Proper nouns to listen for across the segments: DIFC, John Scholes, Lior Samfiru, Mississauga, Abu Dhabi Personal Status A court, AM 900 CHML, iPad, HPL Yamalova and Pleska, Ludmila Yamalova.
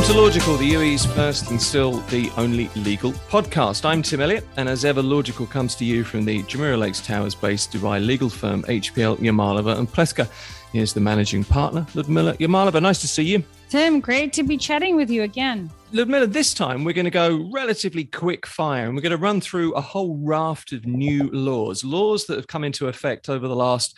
Welcome to Logical, the UE's first and still the only legal podcast. I'm Tim Elliott, and as ever, Logical comes to you from the Jumeirah Lakes Towers-based Dubai legal firm HPL Yamalova and Pleska. Here's the managing partner, Ludmila Yamalova. Nice to see you. Tim, great to be chatting with you again. Ludmila, this time we're going to go relatively quick fire and we're going to run through a whole raft of new laws that have come into effect over the last,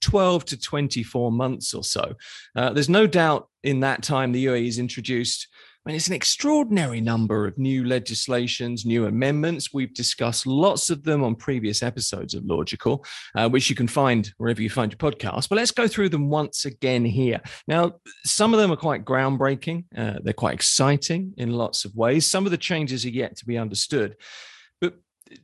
12 to 24 months or so. There's no doubt in that time the UAE has introduced, it's an extraordinary number of new legislations, new amendments. We've discussed lots of them on previous episodes of Logical, which you can find wherever you find your podcast. But let's go through them once again here. Now, some of them are quite groundbreaking. They're quite exciting in lots of ways. Some of the changes are yet to be understood. But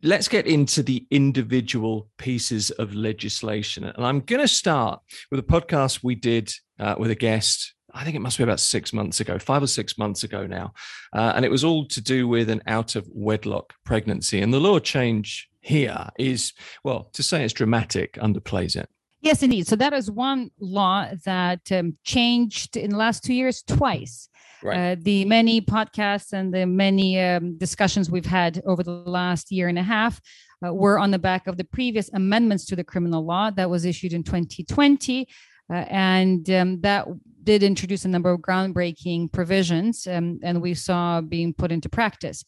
let's get into the individual pieces of legislation. And I'm going to start with a podcast we did with a guest. I think it must be about 6 months ago, 5 or 6 months ago now. And it was all to do with an out-of-wedlock pregnancy. And the law change here is, to say it's dramatic underplays it. Yes, indeed. So that is one law that changed in the last 2 years twice. Right. The many podcasts and the many discussions we've had over the last year and a half were on the back of the previous amendments to the criminal law that was issued in 2020. And that did introduce a number of groundbreaking provisions and we saw being put into practice.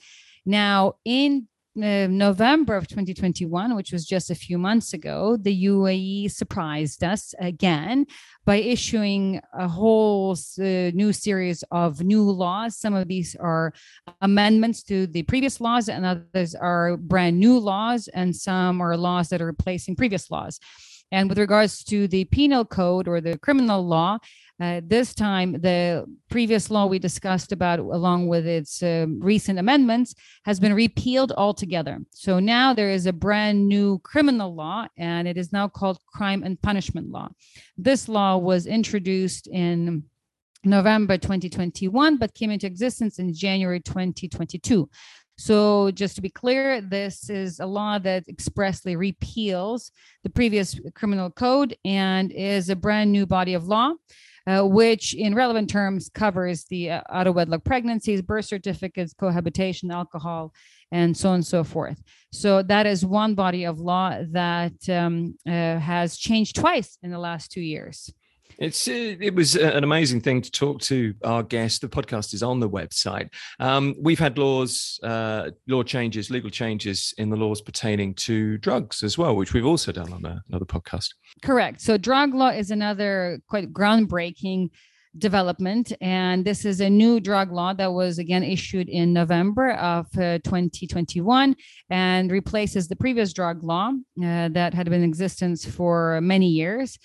Now, in November of 2021, which was just a few months ago, the UAE surprised us again by issuing a whole new series of new laws. Some of these are amendments to the previous laws and others are brand new laws, and some are laws that are replacing previous laws. And with regards to the penal code or the criminal law, this time the previous law we discussed about along with its recent amendments has been repealed altogether. So now there is a brand new criminal law, and it is now called Crime and Punishment Law. This law was introduced in November 2021, but came into existence in January 2022. So just to be clear, this is a law that expressly repeals the previous criminal code and is a brand new body of law, which in relevant terms covers the out-of-wedlock pregnancies, birth certificates, cohabitation, alcohol, and so on and so forth. So that is one body of law that has changed twice in the last 2 years. It was an amazing thing to talk to our guest. The podcast is on the website. We've had legal changes in the laws pertaining to drugs as well, which we've also done on another podcast. Correct. So drug law is another quite groundbreaking development. And this is a new drug law that was again issued in November of 2021 and replaces the previous drug law that had been in existence for many years.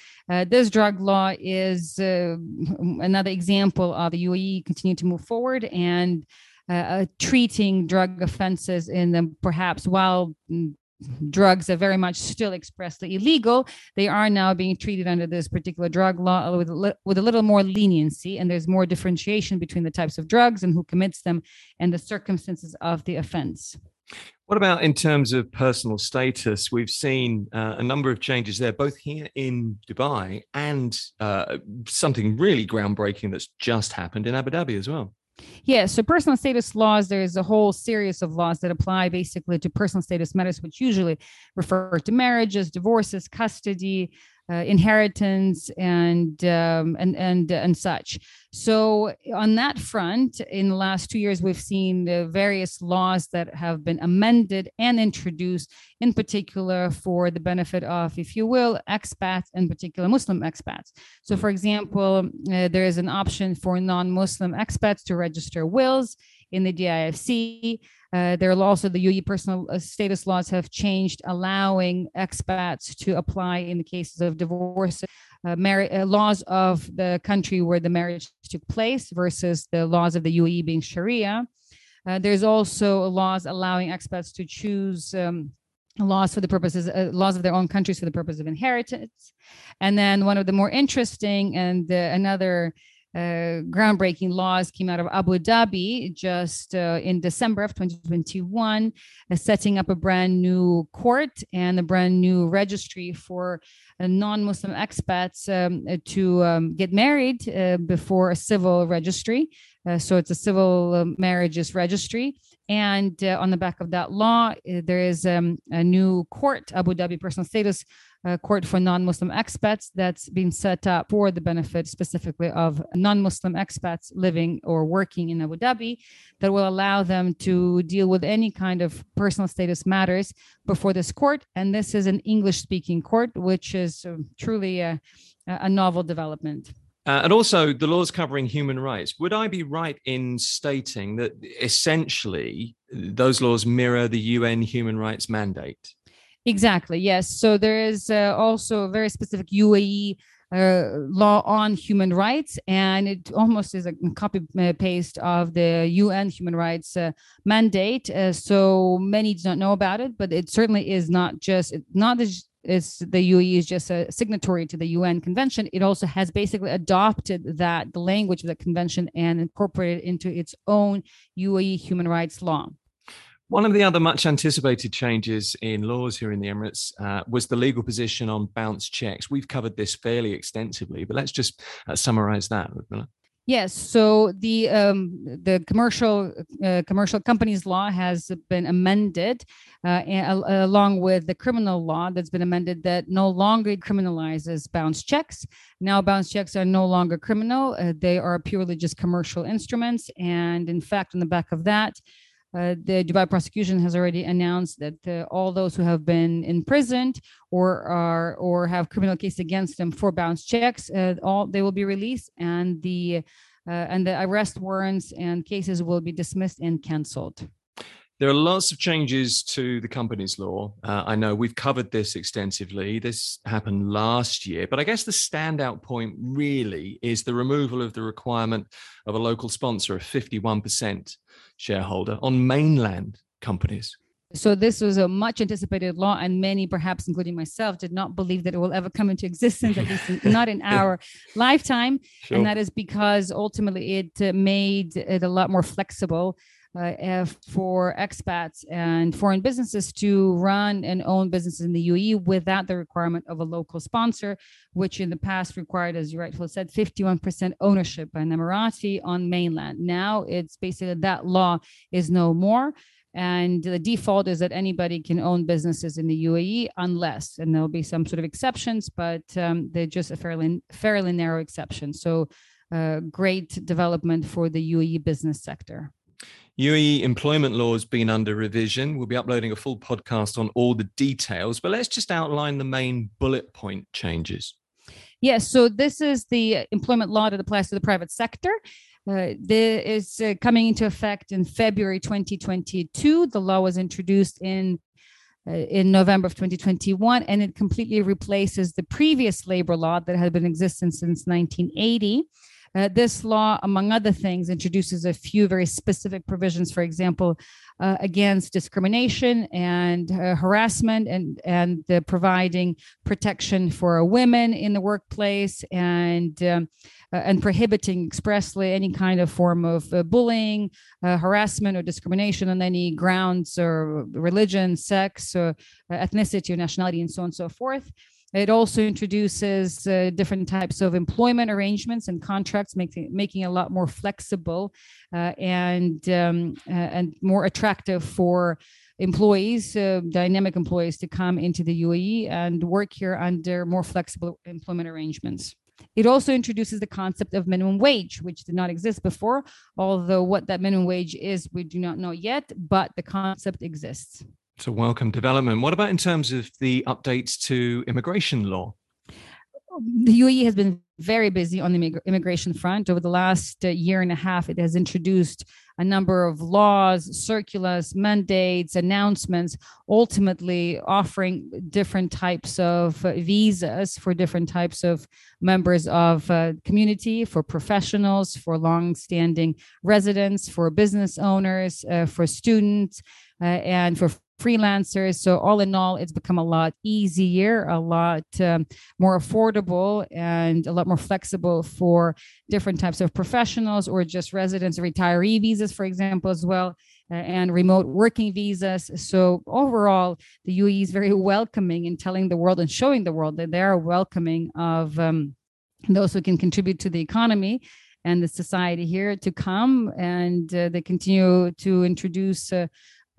This drug law is another example of the UAE continuing to move forward and treating drug offenses in them, perhaps while drugs are very much still expressly illegal, they are now being treated under this particular drug law with a little more leniency, and there's more differentiation between the types of drugs and who commits them and the circumstances of the offense. What about in terms of personal status? We've seen a number of changes there, both here in Dubai and something really groundbreaking that's just happened in Abu Dhabi as well. Yeah, so personal status laws, there's a whole series of laws that apply basically to personal status matters, which usually refer to marriages, divorces, custody, inheritance, and such. So on that front, in the last 2 years, we've seen the various laws that have been amended and introduced, in particular for the benefit of, if you will, expats, in particular Muslim expats. So, for example, there is an option for non-Muslim expats to register wills in the DIFC. There are also the UAE personal status laws have changed, allowing expats to apply in the cases of divorce, laws of the country where the marriage took place versus the laws of the UAE being Sharia. There's also laws allowing expats to choose laws of their own countries for the purpose of inheritance. And then one of the more interesting and another groundbreaking laws came out of Abu Dhabi just in December of 2021, setting up a brand new court and a brand new registry for non-Muslim expats to get married before a civil registry. So it's a civil marriages registry. And on the back of that law, there is a new court, Abu Dhabi Personal Status A court for non-Muslim expats, that's been set up for the benefit specifically of non-Muslim expats living or working in Abu Dhabi, that will allow them to deal with any kind of personal status matters before this court. And this is an English-speaking court, which is truly a novel development. And also the laws covering human rights. Would I be right in stating that essentially those laws mirror the UN human rights mandate? Exactly. Yes. So there is also a very specific UAE law on human rights, and it almost is a copy paste of the UN human rights mandate. So many do not know about it, but it certainly is not just the UAE is just a signatory to the UN convention. It also has basically adopted the language of the convention and incorporated it into its own UAE human rights law. One of the other much anticipated changes in laws here in the Emirates was the legal position on bounce checks. We've covered this fairly extensively, but let's just summarize that. Yes. So the commercial companies law has been amended along with the criminal law that's been amended that no longer criminalizes bounce checks. Now bounce checks are no longer criminal. They are purely just commercial instruments. And in fact, on the back of that, the Dubai prosecution has already announced that all those who have been imprisoned or have criminal case against them for bounce checks, they will be released, and the arrest warrants and cases will be dismissed and cancelled. There are lots of changes to the companies law. I know we've covered this extensively. This happened last year, but I guess the standout point really is the removal of the requirement of a local sponsor of 51% shareholder on mainland companies. So this was a much anticipated law, and many, perhaps including myself, did not believe that it will ever come into existence, at least not in our lifetime. Sure. And that is because ultimately it made it a lot more flexible for expats and foreign businesses to run and own businesses in the UAE without the requirement of a local sponsor, which in the past required, as you rightfully said, 51% ownership by an Emirati on mainland. Now it's basically that law is no more. And the default is that anybody can own businesses in the UAE unless, and there'll be some sort of exceptions, but they're just a fairly narrow exception. So great development for the UAE business sector. UAE employment law has been under revision. We'll be uploading a full podcast on all the details, but let's just outline the main bullet point changes. Yes, so this is the employment law that applies to the private sector. This is coming into effect in February 2022. The law was introduced in November of 2021, and it completely replaces the previous labor law that had been in existence since 1980. This law, among other things, introduces a few very specific provisions, for example, against discrimination and harassment and providing protection for women in the workplace and prohibiting expressly any kind of form of bullying, harassment or discrimination on any grounds or religion, sex, or ethnicity or nationality, and so on and so forth. It also introduces different types of employment arrangements and contracts, making a lot more flexible and more attractive for employees, dynamic employees, to come into the UAE and work here under more flexible employment arrangements. It also introduces the concept of minimum wage, which did not exist before, although what that minimum wage is, we do not know yet, but the concept exists. It's a welcome development. What about in terms of the updates to immigration law? The UAE has been very busy on the immigration front. Over the last year and a half, it has introduced a number of laws, circulars, mandates, announcements, ultimately offering different types of visas for different types of members of community, for professionals, for long-standing residents, for business owners, for students, and for freelancers. So all in all, it's become a lot easier, a lot more affordable, and a lot more flexible for different types of professionals or just residents, retiree visas, for example, as well, and remote working visas. So overall, the UAE is very welcoming in telling the world and showing the world that they are welcoming of those who can contribute to the economy and the society here to come, and they continue to introduce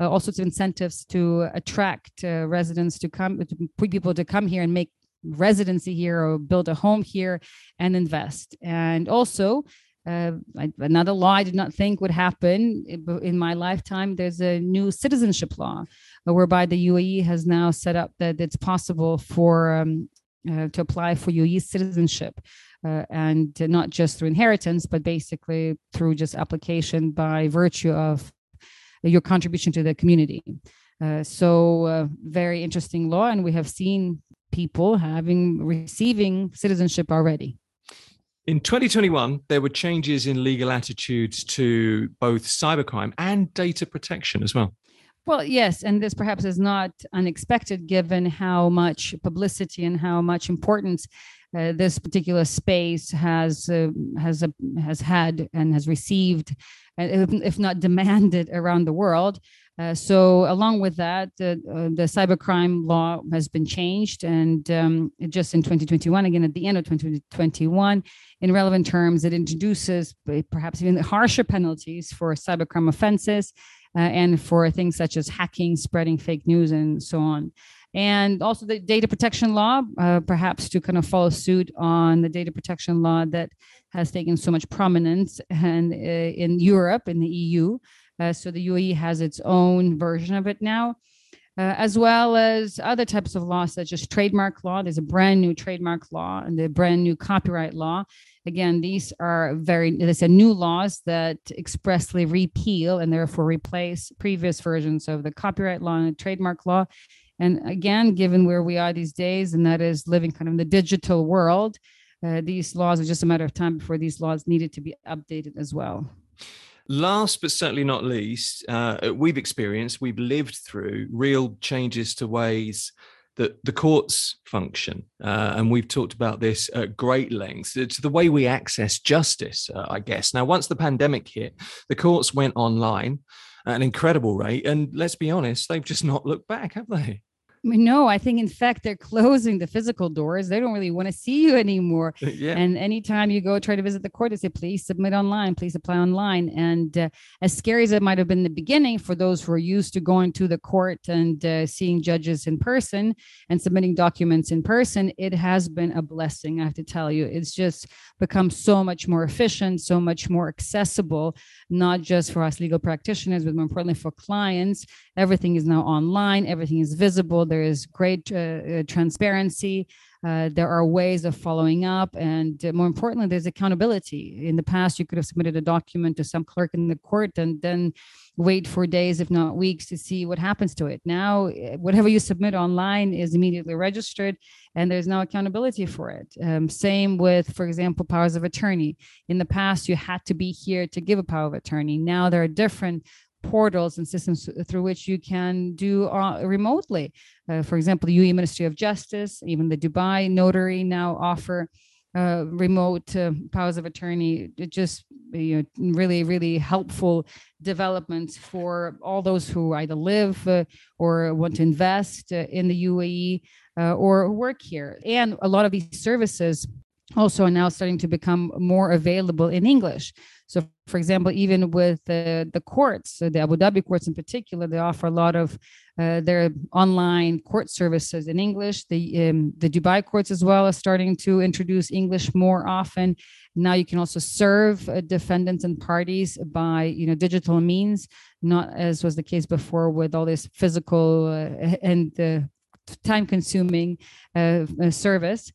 all sorts of incentives to attract residents to come, to people to come here and make residency here or build a home here and invest. And also, another law I did not think would happen in my lifetime, there's a new citizenship law whereby the UAE has now set up that it's possible for to apply for UAE citizenship. And not just through inheritance, but basically through just application by virtue of your contribution to the community. So very interesting law. And we have seen people receiving citizenship already. In 2021, there were changes in legal attitudes to both cybercrime and data protection as well. Well, yes, and this perhaps is not unexpected given how much publicity and how much importance this particular space has had and has received, if not demanded, around the world. So along with that, the cybercrime law has been changed, and just in 2021, again at the end of 2021, in relevant terms, it introduces perhaps even harsher penalties for cybercrime offenses and for things such as hacking, spreading fake news, and so on. And also the data protection law, perhaps to kind of follow suit on the data protection law that has taken so much prominence and in Europe, in the EU. So the UAE has its own version of it now, as well as other types of laws such as trademark law. There's a brand new trademark law and the brand new copyright law. Again, these are new laws that expressly repeal and therefore replace previous versions of the copyright law and the trademark law. And again, given where we are these days, and that is living kind of in the digital world, these laws are just a matter of time before these laws needed to be updated as well. Last but certainly not least, we've lived through real changes to ways that the courts function. And we've talked about this at great length. It's the way we access justice, I guess. Now, once the pandemic hit, the courts went online at an incredible rate. And let's be honest, they've just not looked back, have they? No, I think, in fact, they're closing the physical doors. They don't really want to see you anymore. Yeah. And anytime you go try to visit the court, they say, please submit online, please apply online. And as scary as it might have been in the beginning for those who are used to going to the court and seeing judges in person and submitting documents in person, it has been a blessing, I have to tell you. It's just become so much more efficient, so much more accessible, not just for us legal practitioners, but more importantly for clients. Everything is now online. Everything is visible. There is great transparency. There are ways of following up. And more importantly, there's accountability. In the past, you could have submitted a document to some clerk in the court and then wait for days, if not weeks, to see what happens to it. Now, whatever you submit online is immediately registered, and there's now accountability for it. Same with, for example, powers of attorney. In the past, you had to be here to give a power of attorney. Now there are different portals and systems through which you can do remotely. For example, the UAE Ministry of Justice, even the Dubai notary now offer remote powers of attorney. It just really, really helpful developments for all those who either live or want to invest in the UAE or work here. And a lot of these services also are now starting to become more available in English. So, for example, even with the courts, the Abu Dhabi courts in particular, they offer a lot of their online court services in English. The Dubai courts as well are starting to introduce English more often. Now you can also serve defendants and parties by digital means, not as was the case before with all this physical and time-consuming service.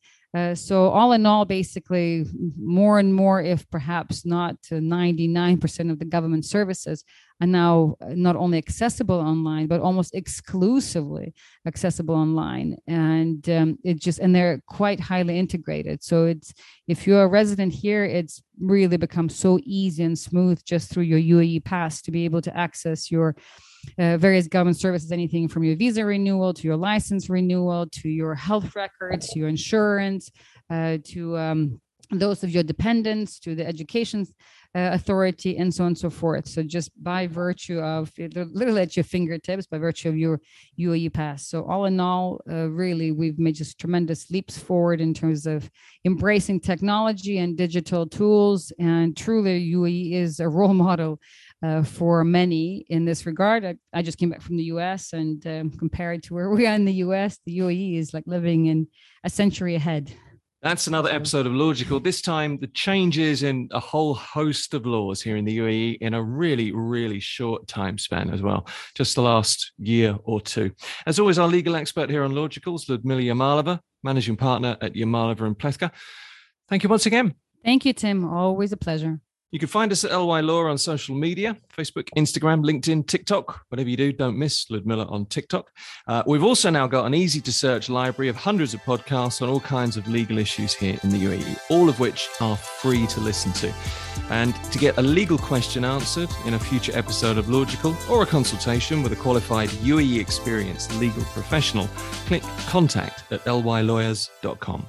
So all in all, basically, more and more, if perhaps not 99% of the government services are now not only accessible online, but almost exclusively accessible online. And they're quite highly integrated. So if you're a resident here, it's really become so easy and smooth just through your UAE pass to be able to access your various government services, anything from your visa renewal to your license renewal to your health records, to your insurance, to those of your dependents, to the education authority, and so on and so forth. So just by virtue of, literally at your fingertips, by virtue of your UAE pass. So all in all, really, we've made just tremendous leaps forward in terms of embracing technology and digital tools. And truly, UAE is a role model for many in this regard. I just came back from the US, and compared to where we are in the US, the UAE is like living in a century ahead. That's another episode of Logical. This time, the changes in a whole host of laws here in the UAE in a really, really short time span as well, just the last year or two. As always, our legal expert here on Logicals, Ludmila Yamalova, Managing Partner at Yamalova and Pleska. Thank you once again. Thank you, Tim. Always a pleasure. You can find us at LY Law on social media, Facebook, Instagram, LinkedIn, TikTok. Whatever you do, don't miss Ludmila on TikTok. We've also now got an easy-to-search library of hundreds of podcasts on all kinds of legal issues here in the UAE, all of which are free to listen to. And to get a legal question answered in a future episode of Logical or a consultation with a qualified UAE experienced legal professional, click contact at lylawyers.com.